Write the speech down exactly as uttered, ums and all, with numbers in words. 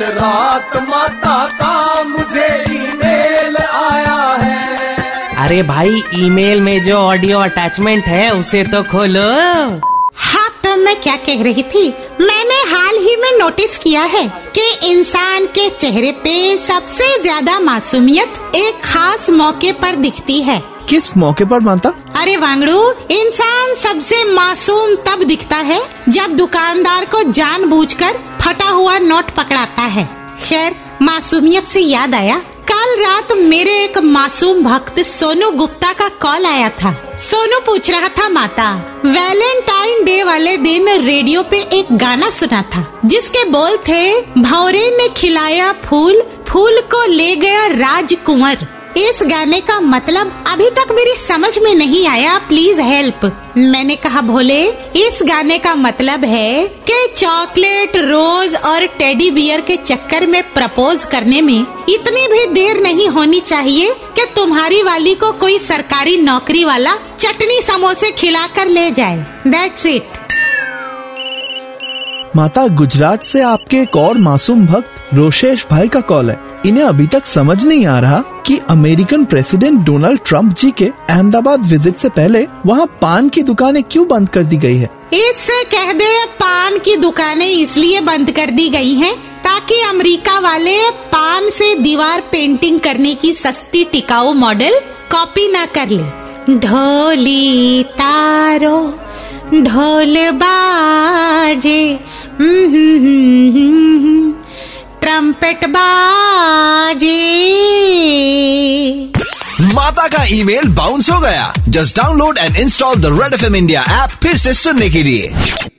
कल रात माता का मुझे ईमेल आया है। अरे भाई ईमेल में जो ऑडियो अटैचमेंट है उसे तो खोलो। हाँ तो मैं क्या कह रही थी, मैंने हाल ही में नोटिस किया है कि इंसान के चेहरे पे सबसे ज्यादा मासूमियत एक खास मौके पर दिखती है। किस मौके पर मानता? अरे वांगड़ू, इंसान सबसे मासूम तब दिखता है जब दुकानदार को जानबूझकर फटा हुआ नोट पकड़ाता है। खैर मासूमियत से याद आया, कल रात मेरे एक मासूम भक्त सोनू गुप्ता का कॉल आया था। सोनू पूछ रहा था, माता वैलेंटाइन डे वाले दिन रेडियो पे एक गाना सुना था जिसके बोल थे, भौरे ने खिलाया फूल, फूल को ले गया राजकुंवर। इस गाने का मतलब अभी तक मेरी समझ में नहीं आया, प्लीज हेल्प। मैंने कहा, भोले इस गाने का मतलब है कि चॉकलेट, रोज और टेडी बियर के चक्कर में प्रपोज करने में इतनी भी देर नहीं होनी चाहिए कि तुम्हारी वाली को कोई सरकारी नौकरी वाला चटनी समोसे खिला कर ले जाए। That's it. माता, गुजरात से आपके एक और मासूम भक्त रोशेश भाई का कॉल है। इन्हें अभी तक समझ नहीं आ रहा कि American president Donald Trump ji के अहमदाबाद विजिट से पहले वहाँ पान की दुकानें क्यों बंद कर दी गई है। इससे कह दे पान की दुकानें इसलिए बंद कर दी गई हैं ताकि अमेरिका वाले पान से दीवार पेंटिंग करने की सस्ती टिकाऊ मॉडल कॉपी ना कर ले। ढोली तारो ढोल बाजे, ट्रम्पेट बाजे। माता का ईमेल बाउंस हो गया। Just download and install the red F M India app फिर से सुनने के लिए।